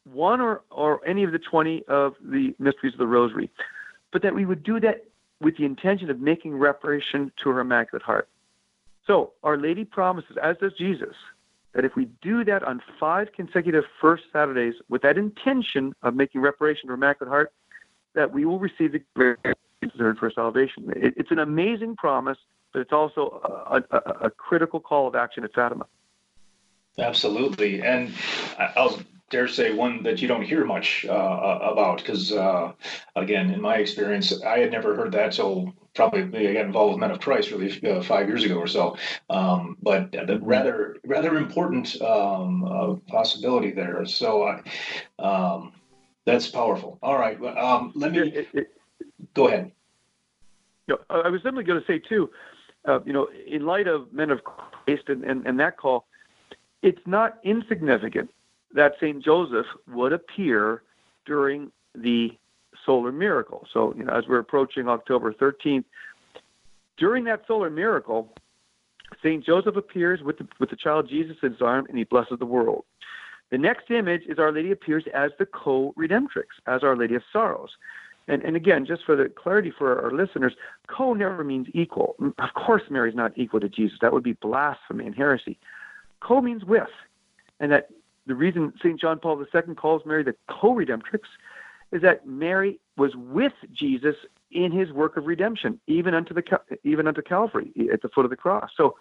one or, or any of the twenty of the mysteries of the Rosary. But that we would do that with the intention of making reparation to her Immaculate Heart. So Our Lady promises, as does Jesus, that if we do that on five consecutive First Saturdays with that intention of making reparation to her Immaculate Heart, that we will receive the grace deserved for salvation. It, it's an amazing promise, but it's also a, a, a critical call of action at Fatima. Absolutely. And I'll dare say one that you don't hear much uh, about because, uh, again, in my experience, I had never heard that till probably I got involved with Men of Christ really uh, five years ago or so. Um, but the rather rather important um, uh, possibility there. So I... Um, That's powerful. All right. Well, um, let me it, it, go ahead. You know, I was simply going to say, too, uh, you know, in light of Men of Christ and, and, and that call, it's not insignificant that Saint Joseph would appear during the solar miracle. So, you know, as we're approaching October thirteenth, during that solar miracle, Saint Joseph appears with the, with the child Jesus in his arm, and he blesses the world. The next image is Our Lady appears as the co-redemptrix, as Our Lady of Sorrows. And, and again, just for the clarity for our listeners, co never means equal. Of course, Mary's not equal to Jesus. That would be blasphemy and heresy. Co means with. And that the reason Saint John Paul the Second calls Mary the co-redemptrix is that Mary was with Jesus in his work of redemption, even unto, the, even unto Calvary, at the foot of the cross. So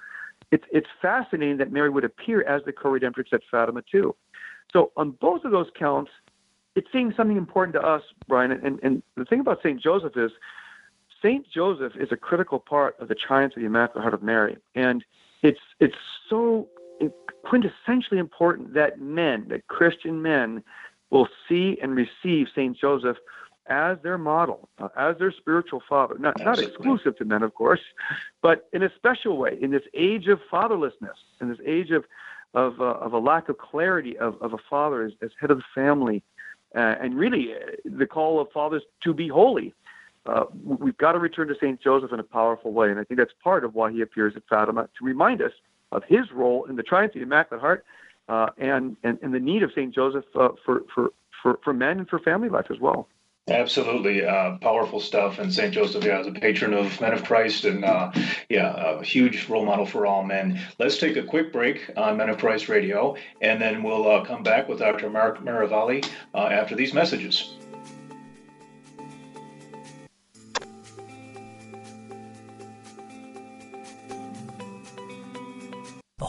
it's, it's fascinating that Mary would appear as the co-redemptrix at Fatima, too. So on both of those counts, it's saying something important to us, Brian. And, and the thing about Saint Joseph is Saint Joseph is a critical part of the triumph of the Immaculate Heart of Mary. And it's it's so quintessentially important that men, that Christian men, will see and receive Saint Joseph as their model, uh, as their spiritual father. Not, not exclusive to men, of course, but in a special way, in this age of fatherlessness, in this age of Of, uh, of a lack of clarity of, of a father as, as head of the family, uh, and really uh, the call of fathers to be holy. Uh, we've got to return to Saint Joseph in a powerful way, and I think that's part of why he appears at Fatima, to remind us of his role in the triumph of the Immaculate Heart uh, and, and, and the need of Saint Joseph uh, for, for, for, for men and for family life as well. Absolutely. Uh, powerful stuff. And Saint Joseph, yeah, is a patron of Men of Christ and, uh, yeah, a huge role model for all men. Let's take a quick break on Men of Christ Radio, and then we'll uh, come back with Doctor Mark Miravalle uh, after these messages. The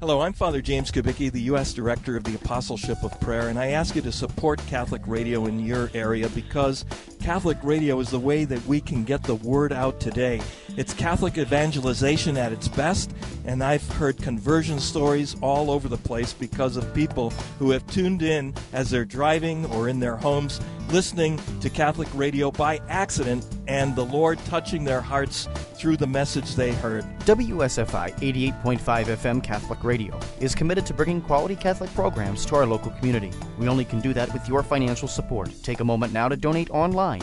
Hello, I'm Father James Kubicki, the U S Director of the Apostleship of Prayer, and I ask you to support Catholic Radio in your area because Catholic Radio is the way that we can get the word out today. It's Catholic evangelization at its best, and I've heard conversion stories all over the place because of people who have tuned in as they're driving or in their homes, listening to Catholic Radio by accident, and the Lord touching their hearts through the message they heard. W S F I eighty-eight point five F M Catholic Radio is committed to bringing quality Catholic programs to our local community. We only can do that with your financial support. Take a moment now to donate online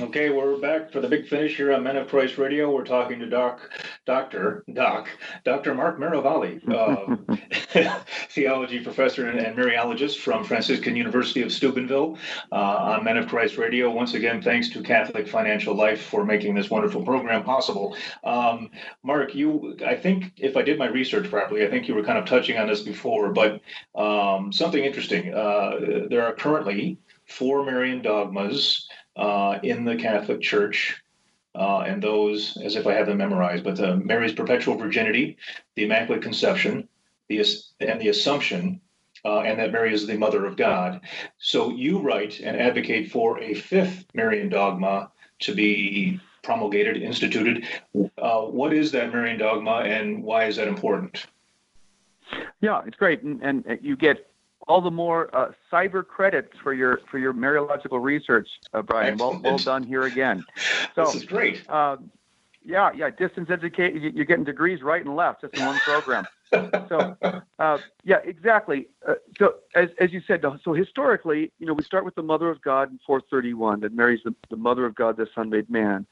Okay, we're back for the big finish here on Men of Christ Radio. We're talking to Doc, Doctor, Doc, Doctor Mark Miravalle, uh, theology professor and, and Mariologist from Franciscan University of Steubenville uh, on Men of Christ Radio. Once again, thanks to Catholic Financial Life for making this wonderful program possible. Um, Mark, you, I think, if I did my research properly, I think you were kind of touching on this before, but um, something interesting. Uh, there are currently four Marian dogmas Uh, in the Catholic Church, uh, and those, as if I have them memorized, but the Mary's Perpetual Virginity, the Immaculate Conception, the and the Assumption, uh, and that Mary is the Mother of God. So you write and advocate for a fifth Marian dogma to be promulgated, instituted. Uh, what is that Marian dogma, and why is that important? Yeah, it's great, and, and you get all the more uh, cyber credits for your for your Mariological research, uh, Brian. Well, well done here again. So, this is great. Uh, yeah, yeah. Distance education. You're getting degrees right and left just in one program. So, uh, yeah, exactly. Uh, so, as as you said, so historically, you know, we start with the Mother of God in four thirty-one, that Mary's the, the Mother of God, the Son made man,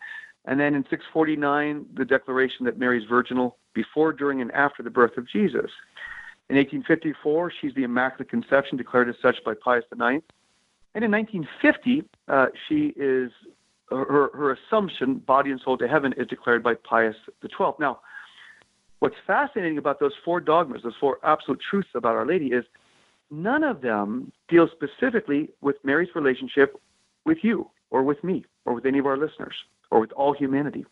and then in six forty-nine, the declaration that Mary's virginal before, during, and after the birth of Jesus. In eighteen fifty-four, she's the Immaculate Conception, declared as such by Pius the ninth. And in nineteen fifty, uh, she is her, her Assumption, body and soul to heaven, is declared by Pius the twelfth. Now, what's fascinating about those four dogmas, those four absolute truths about Our Lady, is none of them deal specifically with Mary's relationship with you or with me or with any of our listeners or with all humanity.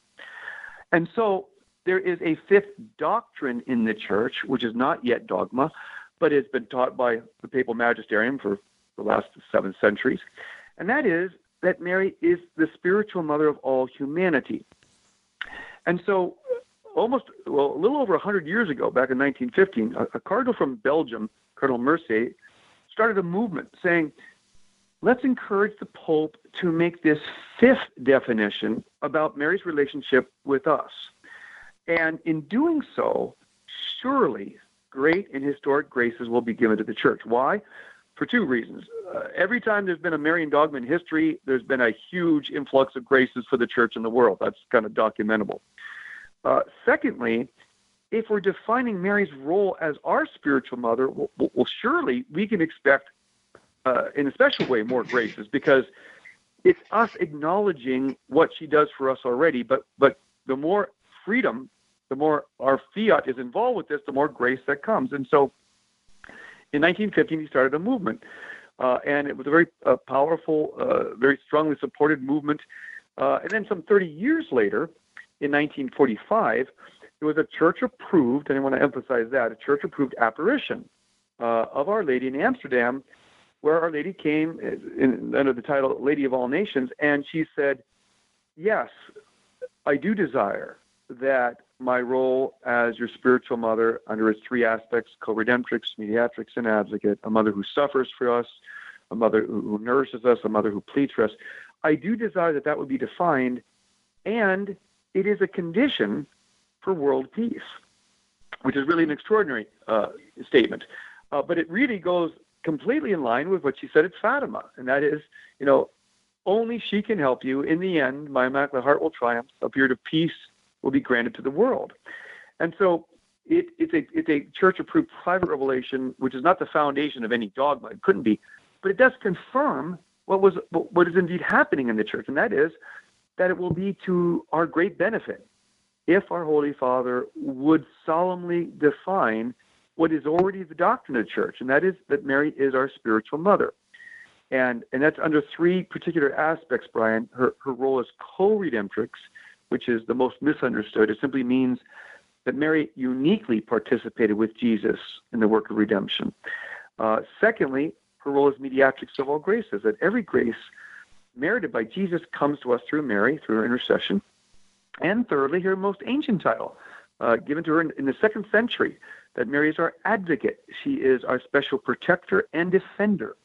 And so there is a fifth doctrine in the Church, which is not yet dogma, but has been taught by the papal magisterium for the last seven centuries, and that is that Mary is the spiritual mother of all humanity. And so almost, well, a little over one hundred years ago, back in nineteen fifteen, a, a cardinal from Belgium, Cardinal Mercier, started a movement saying, let's encourage the Pope to make this fifth definition about Mary's relationship with us. And in doing so, surely great and historic graces will be given to the Church. Why? For two reasons. Uh, every time there's been a Marian dogma in history, there's been a huge influx of graces for the Church and the world. That's kind of documentable. Uh, secondly, if we're defining Mary's role as our spiritual mother, well, well surely we can expect, uh, in a special way, more graces, because it's us acknowledging what she does for us already, but, but the more freedom, the more our fiat is involved with this, the more grace that comes. And so in nineteen fifteen, he started a movement, uh, and it was a very uh, powerful, uh, very strongly supported movement. Uh, and then some thirty years later, in nineteen forty-five, there was a church-approved, and I want to emphasize that, a church-approved apparition uh, of Our Lady in Amsterdam, where Our Lady came in, under the title Lady of All Nations, and she said, yes, I do desire that my role as your spiritual mother under its three aspects, co-redemptrix, mediatrix, and advocate, a mother who suffers for us, a mother who nourishes us, a mother who pleads for us, I do desire that that would be defined, and it is a condition for world peace, which is really an extraordinary uh, statement. Uh, but it really goes completely in line with what she said at Fatima, and that is, you know, only she can help you. In the end, my Immaculate Heart will triumph, a period of peace will be granted to the world. And so it, it's a it's a church-approved private revelation, which is not the foundation of any dogma. It couldn't be. But it does confirm what was what is indeed happening in the Church, and that is that it will be to our great benefit if our Holy Father would solemnly define what is already the doctrine of the Church, and that is that Mary is our spiritual mother. And and that's under three particular aspects, Brian. Her, her role as co-redemptrix, which is the most misunderstood. It simply means that Mary uniquely participated with Jesus in the work of redemption. Uh, secondly, her role as mediatrix of all graces, that every grace merited by Jesus comes to us through Mary, through her intercession. And thirdly, her most ancient title, uh, given to her in, in the second century, that Mary is our advocate. She is our special protector and defender.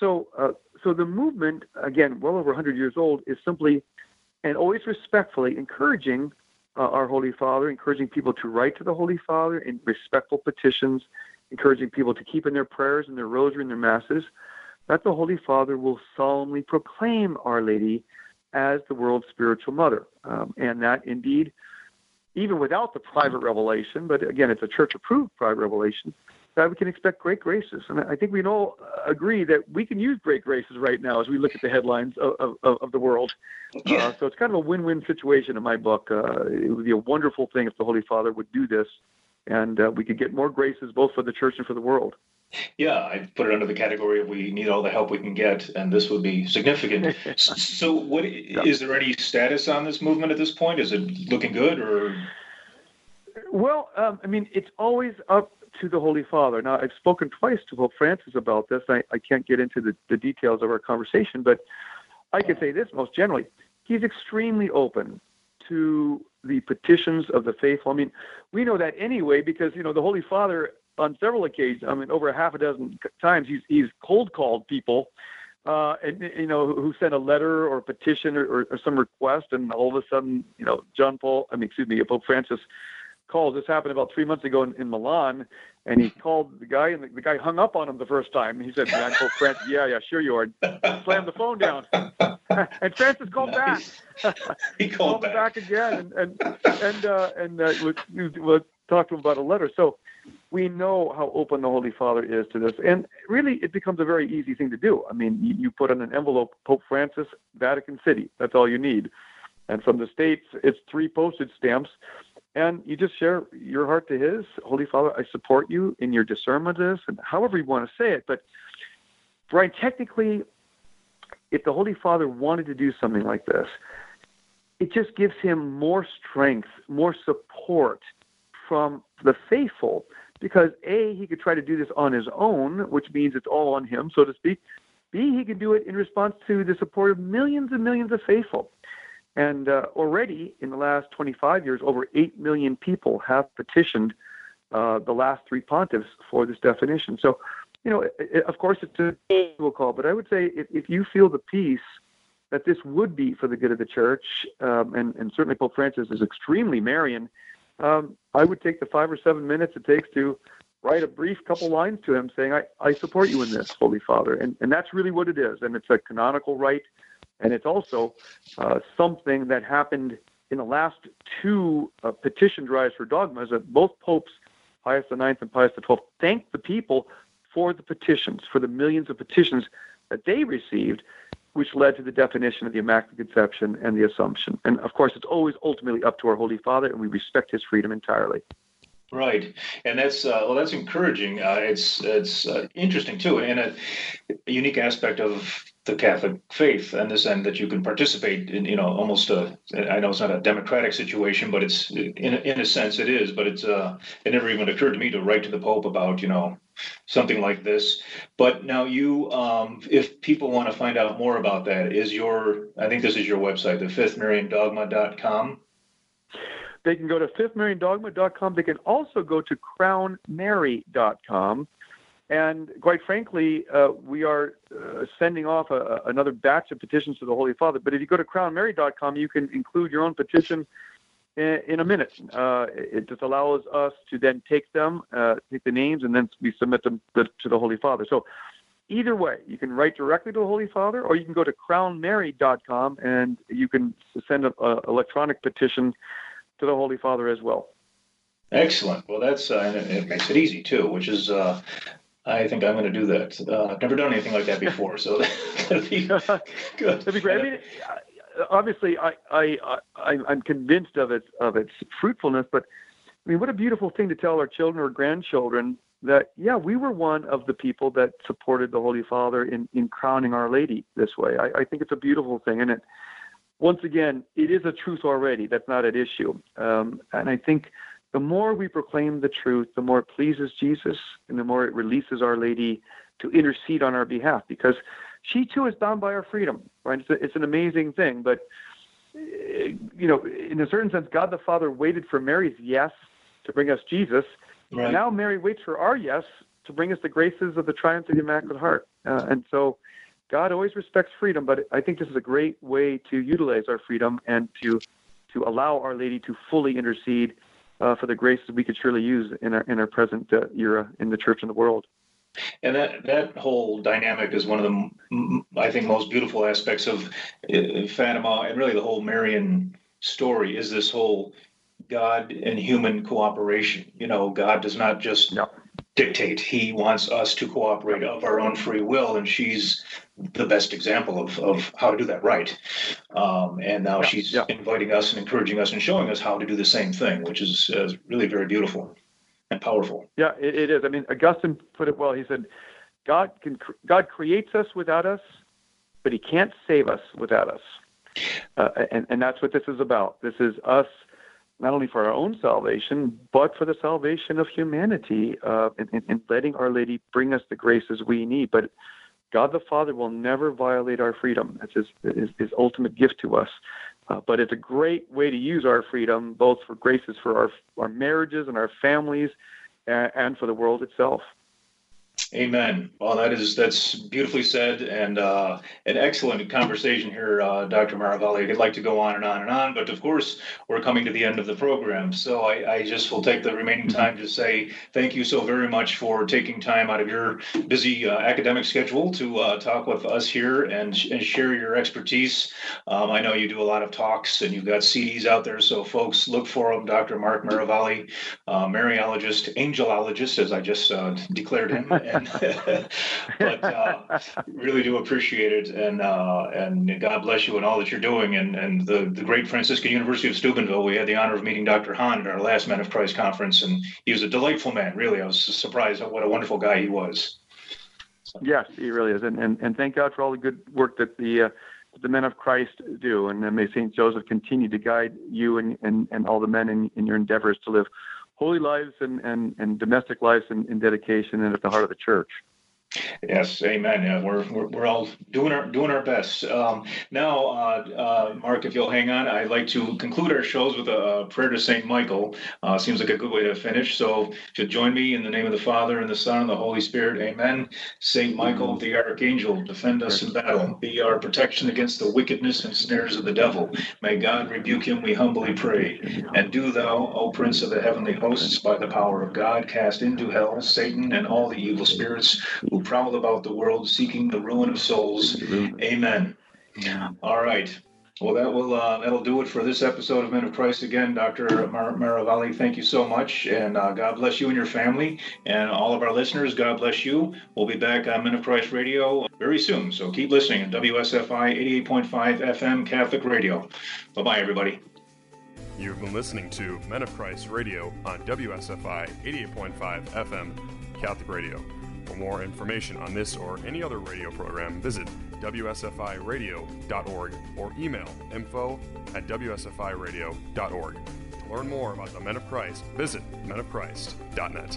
So, uh, so the movement, again, well over one hundred years old, is simply and always respectfully encouraging uh, our Holy Father, encouraging people to write to the Holy Father in respectful petitions, encouraging people to keep in their prayers and their rosary and their masses, that the Holy Father will solemnly proclaim Our Lady as the world's spiritual mother. Um, and that indeed, even without the private revelation, but again, it's a church-approved private revelation, that we can expect great graces. And I think we can all agree that we can use great graces right now as we look at the headlines of, of, of the world. Yeah. Uh, so it's kind of a win-win situation in my book. Uh, it would be a wonderful thing if the Holy Father would do this, and uh, we could get more graces both for the Church and for the world. Yeah, I put it under the category of we need all the help we can get, and this would be significant. So what yeah. is there any status on this movement at this point? Is it looking good? or? Well, um, I mean, it's always up to the Holy Father. Now, I've spoken twice to Pope Francis about this. I, I can't get into the, the details of our conversation, but I can say this most generally. He's extremely open to the petitions of the faithful. I mean, we know that anyway because, you know, the Holy Father on several occasions, I mean, over a half a dozen times, he's, he's cold-called people, uh, and you know, who sent a letter or a petition or, or some request, and all of a sudden, you know, John Paul, I mean, excuse me, Pope Francis calls. This happened about three months ago in, in Milan, and he called the guy, and the, the guy hung up on him the first time. He said, "Man, Pope Francis, yeah, yeah, sure you are." And slammed the phone down, and Francis called nice. back. He called, called back. back again, and and and, uh, and uh, was, was talked to him about a letter. So we know how open the Holy Father is to this. And really, it becomes a very easy thing to do. I mean, you, you put on an envelope, Pope Francis, Vatican City. That's all you need. And from the States, it's three postage stamps. And you just share your heart to his. Holy Father, I support you in your discernment of this, and however you want to say it. But, Brian, technically, if the Holy Father wanted to do something like this, it just gives him more strength, more support from the faithful, because A, he could try to do this on his own, which means it's all on him, so to speak. B, he can do it in response to the support of millions and millions of faithful. And uh, already in the last twenty-five years, over eight million people have petitioned uh, the last three pontiffs for this definition. So, you know, it, it, of course, it's a individual call, but I would say if, if you feel the peace that this would be for the good of the Church, um, and, and certainly Pope Francis is extremely Marian, Um, I would take the five or seven minutes it takes to write a brief couple lines to him saying, I, I support you in this, Holy Father. And, and that's really what it is. And it's a canonical rite. And it's also uh, something that happened in the last two uh, petition drives for dogmas, that both popes, Pius the ninth and Pius the twelfth, thanked the people for the petitions, for the millions of petitions that they received, which led to the definition of the Immaculate Conception and the Assumption. And, of course, it's always ultimately up to our Holy Father, and we respect his freedom entirely. Right. And that's, uh, well, that's encouraging. Uh, it's it's uh, interesting, too, and a unique aspect of the Catholic faith, and this end that you can participate in, you know, almost a, I know it's not a democratic situation, but it's, in, in a sense it is, but it's, uh, it never even occurred to me to write to the Pope about, you know, something like this. But now you, um, if people want to find out more about that, is your, I think this is your website, the fifth marian dogma dot com. They can go to fifth marian dogma dot com. They can also go to crown mary dot com. And quite frankly, uh, we are uh, sending off a, another batch of petitions to the Holy Father. But if you go to crown mary dot com, you can include your own petition in, in a minute. Uh, it just allows us to then take them, uh, take the names, and then we submit them to, to the Holy Father. So either way, you can write directly to the Holy Father, or you can go to crown mary dot com, and you can send an electronic petition to the Holy Father as well. Excellent. Well, that's uh, it makes it easy, too, which is... Uh, I think I'm going to do that. Uh, I've never done anything like that before, so that'd be good. That'd be great. I mean, obviously I, I, I, I'm convinced of its, of its fruitfulness, but I mean, what a beautiful thing to tell our children or grandchildren that, yeah, we were one of the people that supported the Holy Father in, in crowning Our Lady this way. I, I think it's a beautiful thing. And it, once again, it is a truth already. That's not at issue. Um, and I think the more we proclaim the truth, the more it pleases Jesus and the more it releases Our Lady to intercede on our behalf, because she too is bound by our freedom, right? It's, a, it's an amazing thing. But, you know, in a certain sense, God the Father waited for Mary's yes to bring us Jesus. Right. And now Mary waits for our yes to bring us the graces of the triumph of the Immaculate Heart. Uh, and so God always respects freedom, but I think this is a great way to utilize our freedom and to to allow Our Lady to fully intercede uh, for the graces we could surely use in our, in our present uh, era in the Church and the world. And that, that whole dynamic is one of the, I think, most beautiful aspects of Fatima and really the whole Marian story is this whole God and human cooperation. You know, God does not just no. dictate. He wants us to cooperate of our own free will, and she's the best example of, of how to do that right. Um, and now yeah, she's yeah. inviting us and encouraging us and showing us how to do the same thing, which is uh, really very beautiful and powerful. Yeah, it, it is. I mean, Augustine put it well. He said, God can, God creates us without us, but he can't save us without us. Uh, and, and that's what this is about. This is us not only for our own salvation, but for the salvation of humanity, uh, and, and letting Our Lady bring us the graces we need. But God the Father will never violate our freedom. That's his, his, his ultimate gift to us. Uh, but it's a great way to use our freedom, both for graces for our, our marriages and our families, and, and for the world itself. Amen. Well, that is, that's beautifully said, and uh, an excellent conversation here, uh, Doctor Miravalle. I'd like to go on and on and on, but of course, we're coming to the end of the program. So I, I just will take the remaining time to say thank you so very much for taking time out of your busy uh, academic schedule to uh, talk with us here and, sh- and share your expertise. Um, I know you do a lot of talks, and you've got C Ds out there, so folks, look for them. Doctor Mark Miravalle, uh, Mariologist, Angelologist, as I just uh, declared him. but uh, really do appreciate it, and uh, and God bless you and all that you're doing, and and the, the great Franciscan University of Steubenville. We had the honor of meeting Doctor Hahn at our last Men of Christ conference, and he was a delightful man. Really, I was surprised at what a wonderful guy he was. So. Yes, he really is, and, and and thank God for all the good work that the uh, the Men of Christ do, and uh, may Saint Joseph continue to guide you and and, and all the men in, in your endeavors to live holy lives and, and, and domestic lives in, in dedication and at the heart of the Church. Yes, amen. Yeah, we're, we're we're all doing our doing our best. Um, now, uh, uh, Mark, if you'll hang on, I'd like to conclude our shows with a prayer to Saint Michael. Uh, seems like a good way to finish. So, if you'll join me in the name of the Father and the Son and the Holy Spirit, amen. Saint Michael, the Archangel, defend us in battle. Be our protection against the wickedness and snares of the devil. May God rebuke him, we humbly pray. And do thou, O Prince of the heavenly hosts, by the power of God, cast into hell Satan and all the evil spirits who prowl about the world seeking the ruin of souls. Amen. All right. Well, that will uh, that'll do it for this episode of Men of Christ. Again, Doctor Mar- Miravalle, thank you so much, and uh, God bless you and your family, and all of our listeners. God bless you. We'll be back on Men of Christ Radio very soon, so keep listening at W S F I eighty-eight point five F M Catholic Radio. Bye bye, everybody. You've been listening to Men of Christ Radio on W S F I eighty-eight point five F M Catholic Radio. For more information on this or any other radio program, visit W S F I radio dot org or email info at W S F I radio dot org. To learn more about the Men of Christ, visit men of christ dot net.